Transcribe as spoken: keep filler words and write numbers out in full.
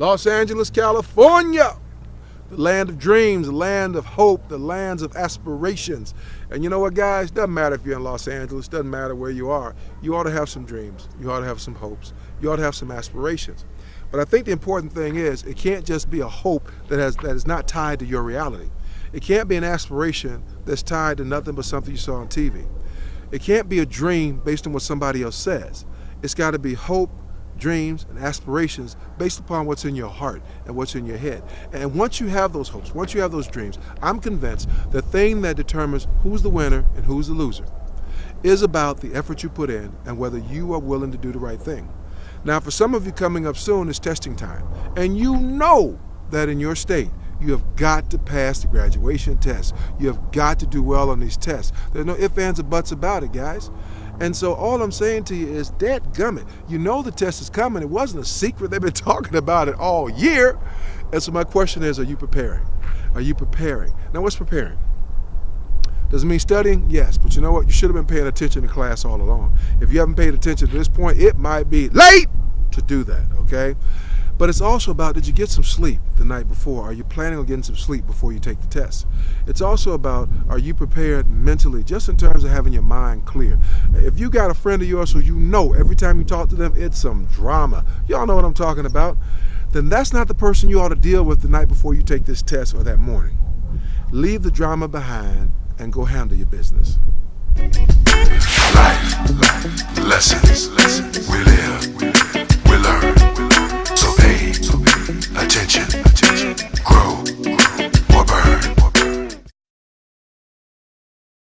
Los Angeles, California, the land of dreams, the land of hope, the lands of aspirations. And you know what, guys? Doesn't matter if you're in Los Angeles. Doesn't matter where you are. You ought to have some dreams. You ought to have some hopes. You ought to have some aspirations. But I think the important thing is it can't just be a hope that has that is not tied to your reality. It can't be an aspiration that's tied to nothing but something you saw on T V. It can't be a dream based on what somebody else says. It's got to be hope, dreams, and aspirations based upon what's in your heart and what's in your head. And once you have those hopes, once you have those dreams, I'm convinced the thing that determines who's the winner and who's the loser is about the effort you put in and whether you are willing to do the right thing. Now, for some of you coming up soon, it's testing time. And you know that in your state, you have got to pass the graduation test. You have got to do well on these tests. There's no ifs, ands, or buts about it, guys. And so all I'm saying to you is, dadgummit, you know the test is coming. It wasn't a secret. They've been talking about it all year. And so my question is, are you preparing? Are you preparing? Now, what's preparing? Does it mean studying? Yes. But you know what? You should have been paying attention to class all along. If you haven't paid attention to this point, it might be late to do that, okay? But it's also about, did you get some sleep the night before? Are you planning on getting some sleep before you take the test? It's also about, are you prepared mentally, just in terms of having your mind clear? If you got a friend of yours who you know every time you talk to them, it's some drama. Y'all know what I'm talking about. Then that's not the person you ought to deal with the night before you take this test or that morning. Leave the drama behind and go handle your business. Life, life, lessons, lessons. We live, we live, we learn. Attention.